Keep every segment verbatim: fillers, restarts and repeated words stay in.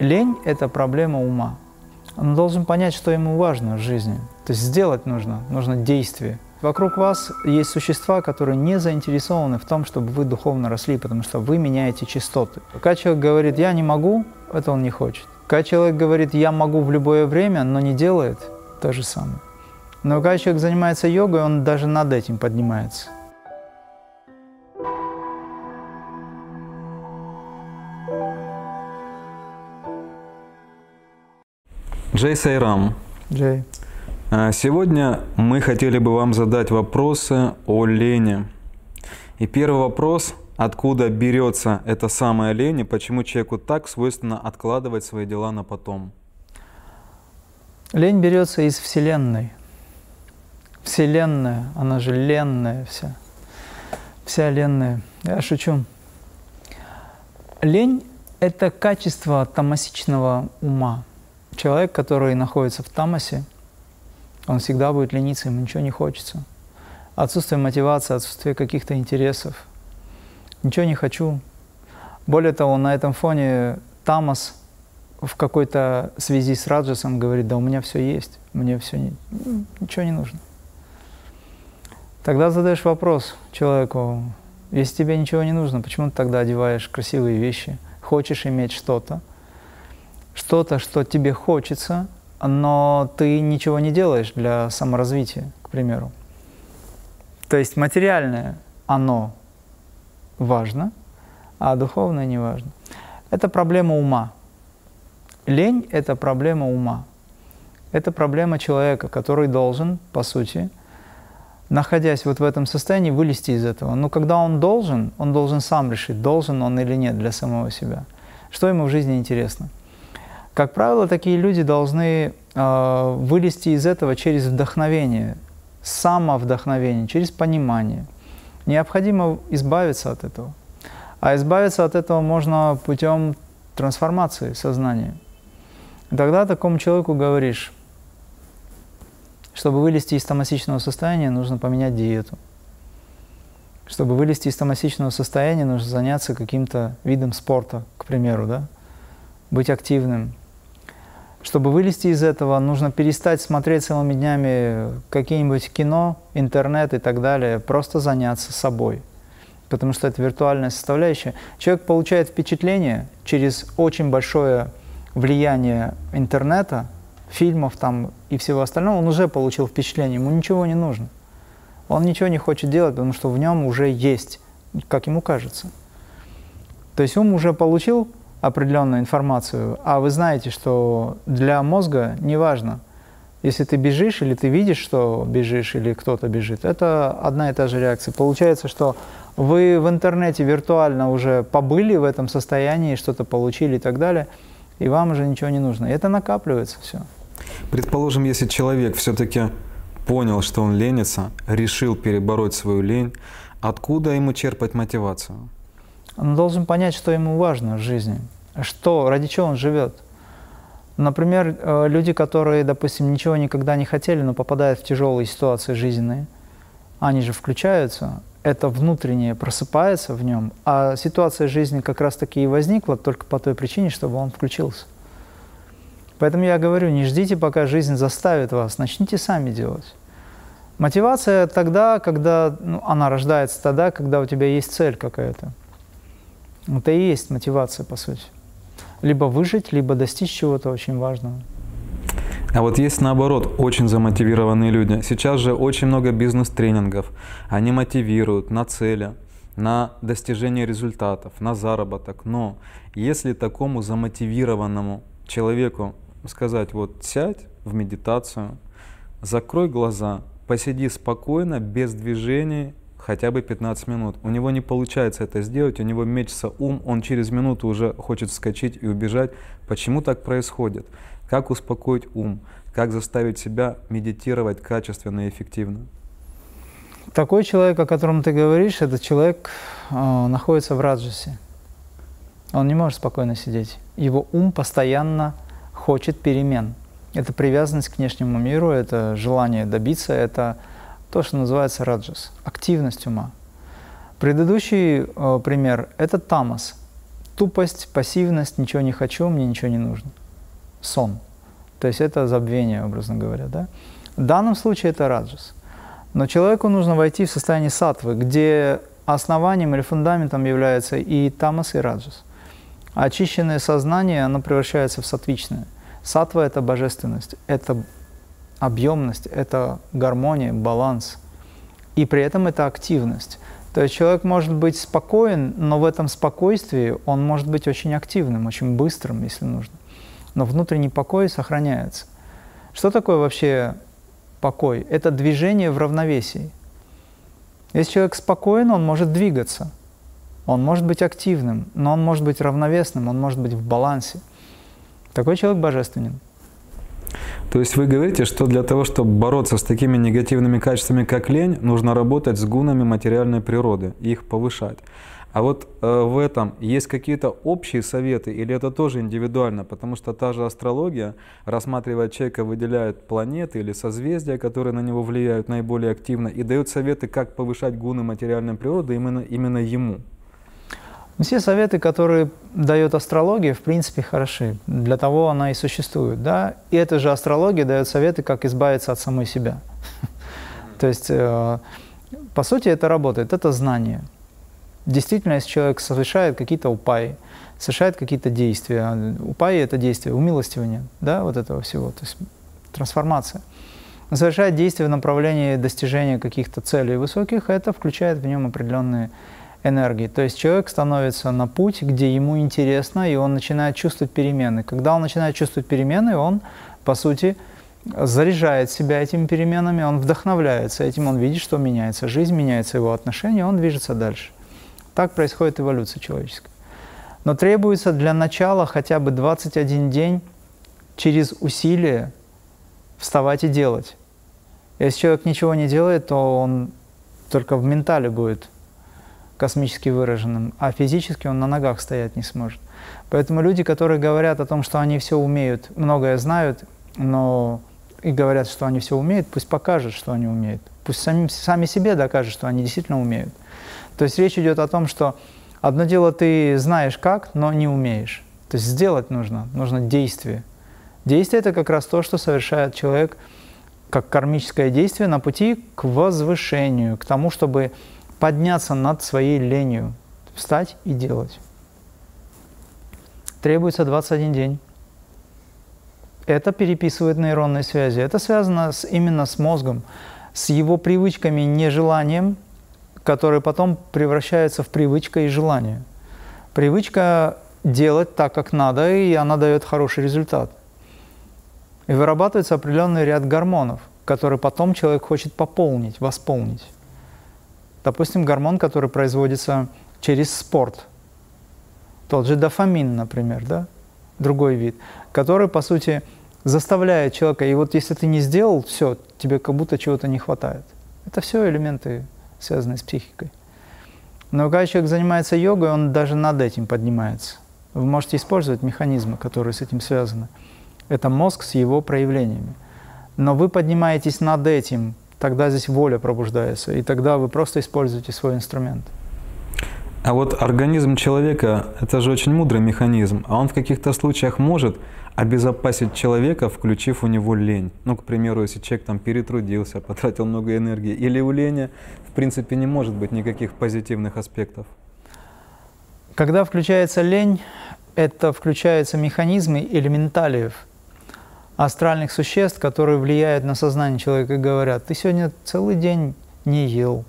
Лень – это проблема ума. Он должен понять, что ему важно в жизни. То есть сделать нужно, нужно действие. Вокруг вас есть существа, которые не заинтересованы в том, чтобы вы духовно росли, потому что вы меняете частоты. Когда человек говорит «я не могу», это он не хочет. Когда человек говорит «я могу в любое время», но не делает, то же самое. Но когда человек занимается йогой, он даже над этим поднимается. Джей Сайрам. Джей. Сегодня мы хотели бы вам задать вопросы о лени. И первый вопрос – откуда берется эта самая лень и почему человеку так свойственно откладывать свои дела на потом? Лень берется из Вселенной. Вселенная, она же ленная вся. Вся ленная. Я шучу. Лень – это качество тамасичного ума. Человек, который находится в тамасе, он всегда будет лениться, ему ничего не хочется. Отсутствие мотивации, отсутствие каких-то интересов. Ничего не хочу. Более того, на этом фоне тамас в какой-то связи с раджасом говорит, да у меня все есть, мне все не... ничего не нужно. Тогда задаешь вопрос человеку, если тебе ничего не нужно, почему ты тогда одеваешь красивые вещи, хочешь иметь что-то, что-то, что тебе хочется, но ты ничего не делаешь для саморазвития, к примеру. То есть материальное оно важно, а духовное не важно. Это проблема ума. Лень – это проблема ума. Это проблема человека, который должен, по сути, находясь вот в этом состоянии, вылезти из этого. Но когда он должен, он должен сам решить, должен он или нет для самого себя. Что ему в жизни интересно. Как правило, такие люди должны э, вылезти из этого через вдохновение, самовдохновение, через понимание. Необходимо избавиться от этого. А избавиться от этого можно путем трансформации сознания. И тогда такому человеку говоришь, чтобы вылезти из тамасичного состояния, нужно поменять диету. Чтобы вылезти из тамасичного состояния, нужно заняться каким-то видом спорта, к примеру, да? Быть активным. Чтобы вылезти из этого, нужно перестать смотреть целыми днями какие-нибудь кино, интернет и так далее, просто заняться собой, потому что это виртуальная составляющая. Человек получает впечатление через очень большое влияние интернета, фильмов там и всего остального, он уже получил впечатление, ему ничего не нужно. Он ничего не хочет делать, потому что в нем уже есть, как ему кажется. То есть ум уже получил определенную информацию, а вы знаете, что для мозга не важно, если ты бежишь или ты видишь, что бежишь, или кто-то бежит, это одна и та же реакция. Получается, что вы в интернете виртуально уже побыли в этом состоянии, что-то получили и так далее, и вам уже ничего не нужно. И это накапливается все. Предположим, если человек все-таки понял, что он ленится, решил перебороть свою лень, откуда ему черпать мотивацию? Он должен понять, что ему важно в жизни, что, ради чего он живет. Например, люди, которые, допустим, ничего никогда не хотели, но попадают в тяжелые ситуации жизненные, они же включаются, это внутреннее просыпается в нем, а ситуация жизни как раз-таки и возникла только по той причине, чтобы он включился. Поэтому я говорю, не ждите, пока жизнь заставит вас, начните сами делать. Мотивация тогда, когда, ну, она рождается тогда, когда у тебя есть цель какая-то. Это и есть мотивация, по сути. Либо выжить, либо достичь чего-то очень важного. А вот есть, наоборот, очень замотивированные люди. Сейчас же очень много бизнес-тренингов. Они мотивируют на цели, на достижение результатов, на заработок. Но если такому замотивированному человеку сказать, вот сядь в медитацию, закрой глаза, посиди спокойно, без движений, хотя бы пятнадцать минут. У него не получается это сделать, у него мечется ум, он через минуту уже хочет вскочить и убежать. Почему так происходит? Как успокоить ум? Как заставить себя медитировать качественно и эффективно? Такой человек, о котором ты говоришь, этот человек э, находится в раджасе. Он не может спокойно сидеть. Его ум постоянно хочет перемен. Это привязанность к внешнему миру, это желание добиться, это то, что называется раджас, активность ума. Предыдущий э, пример – это тамас, тупость, пассивность, ничего не хочу, мне ничего не нужно. Сон. То есть это забвение, образно говоря. Да? В данном случае это раджас. Но человеку нужно войти в состояние сатвы, где основанием или фундаментом является и тамас, и раджас. Очищенное сознание, оно превращается в сатвичное. Сатва – это божественность, это объемность, это гармония, баланс. И при этом это активность. То есть человек может быть спокоен, но в этом спокойствии он может быть очень активным, очень быстрым, если нужно. Но внутренний покой сохраняется. Что такое вообще покой? Это движение в равновесии. Если человек спокоен, он может двигаться, он может быть активным, но он может быть равновесным, он может быть в балансе. Такой человек божественен. То есть вы говорите, что для того, чтобы бороться с такими негативными качествами, как лень, нужно работать с гунами материальной природы, их повышать. А вот э, в этом есть какие-то общие советы или это тоже индивидуально? Потому что та же астрология, рассматривая человека, выделяет планеты или созвездия, которые на него влияют наиболее активно, и дает советы, как повышать гуны материальной природы именно, именно ему. Все советы, которые дает астрология, в принципе, хороши. Для того она и существует. Да? И эта же астрология дает советы, как избавиться от самой себя. То есть, по сути, это работает, это знание. Действительно, если человек совершает какие-то упаи, совершает какие-то действия, упаи — это действие, умилостивление, да, вот этого всего, то есть трансформация. Совершает действия в направлении достижения каких-то целей высоких, это включает в нем определенные энергии. То есть человек становится на путь, где ему интересно, и он начинает чувствовать перемены. Когда он начинает чувствовать перемены, он, по сути, заряжает себя этими переменами, он вдохновляется этим, он видит, что меняется жизнь, меняется его отношение, он движется дальше. Так происходит эволюция человеческая. Но требуется для начала хотя бы двадцать один день через усилие вставать и делать. Если человек ничего не делает, то он только в ментале будет космически выраженным, а физически он на ногах стоять не сможет. Поэтому люди, которые говорят о том, что они все умеют, многое знают, но и говорят, что они все умеют, пусть покажут, что они умеют. Пусть сами, сами себе докажут, что они действительно умеют. То есть речь идет о том, что одно дело ты знаешь как, но не умеешь. То есть сделать нужно, нужно действие. Действие – это как раз то, что совершает человек как кармическое действие на пути к возвышению, к тому, чтобы подняться над своей ленью, встать и делать. Требуется двадцать один день. Это переписывает нейронные связи. Это связано с, именно с мозгом, с его привычками, нежеланием, которые потом превращаются в привычку и желание. Привычка делать так, как надо, и она дает хороший результат. И вырабатывается определенный ряд гормонов, которые потом человек хочет пополнить, восполнить. Допустим, гормон, который производится через спорт, тот же дофамин, например, да? Другой вид, который, по сути, заставляет человека, и вот если ты не сделал, все, тебе как будто чего-то не хватает. Это все элементы, связанные с психикой. Но когда человек занимается йогой, он даже над этим поднимается. Вы можете использовать механизмы, которые с этим связаны. Это мозг с его проявлениями. Но вы поднимаетесь над этим, тогда здесь воля пробуждается, и тогда вы просто используете свой инструмент. А вот организм человека – это же очень мудрый механизм, а он в каких-то случаях может обезопасить человека, включив у него лень. Ну, к примеру, если человек там перетрудился, потратил много энергии, или у лени, в принципе, не может быть никаких позитивных аспектов. Когда включается лень, это включаются механизмы элементалиев, астральных существ, которые влияют на сознание человека и говорят: «Ты сегодня целый день не ел,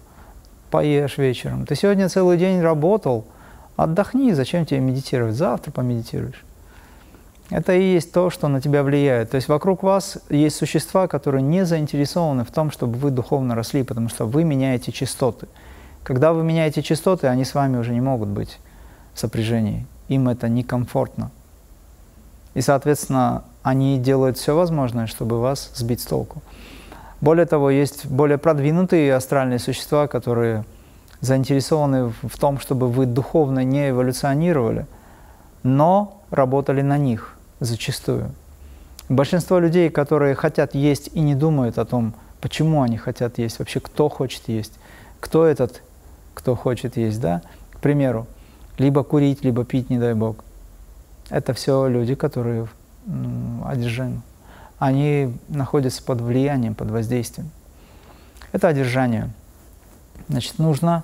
поешь вечером. Ты сегодня целый день работал, отдохни, зачем тебе медитировать? Завтра помедитируешь». Это и есть то, что на тебя влияет. То есть вокруг вас есть существа, которые не заинтересованы в том, чтобы вы духовно росли, потому что вы меняете частоты. Когда вы меняете частоты, они с вами уже не могут быть в сопряжении. Им это некомфортно. И, соответственно, они делают все возможное, чтобы вас сбить с толку. Более того, есть более продвинутые астральные существа, которые заинтересованы в том, чтобы вы духовно не эволюционировали, но работали на них зачастую. Большинство людей, которые хотят есть и не думают о том, почему они хотят есть, вообще кто хочет есть, кто этот, кто хочет есть, да? К примеру, Либо курить, либо пить, не дай бог. Это все люди, которые ну, одержимы. Они находятся под влиянием, под воздействием. Это одержание. Значит, нужно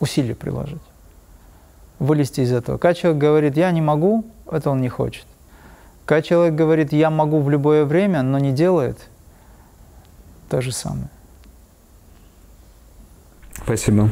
усилия приложить, вылезти из этого. Когда человек говорит «я не могу», это он не хочет. Когда человек говорит «я могу в любое время», но не делает, то же самое. Спасибо.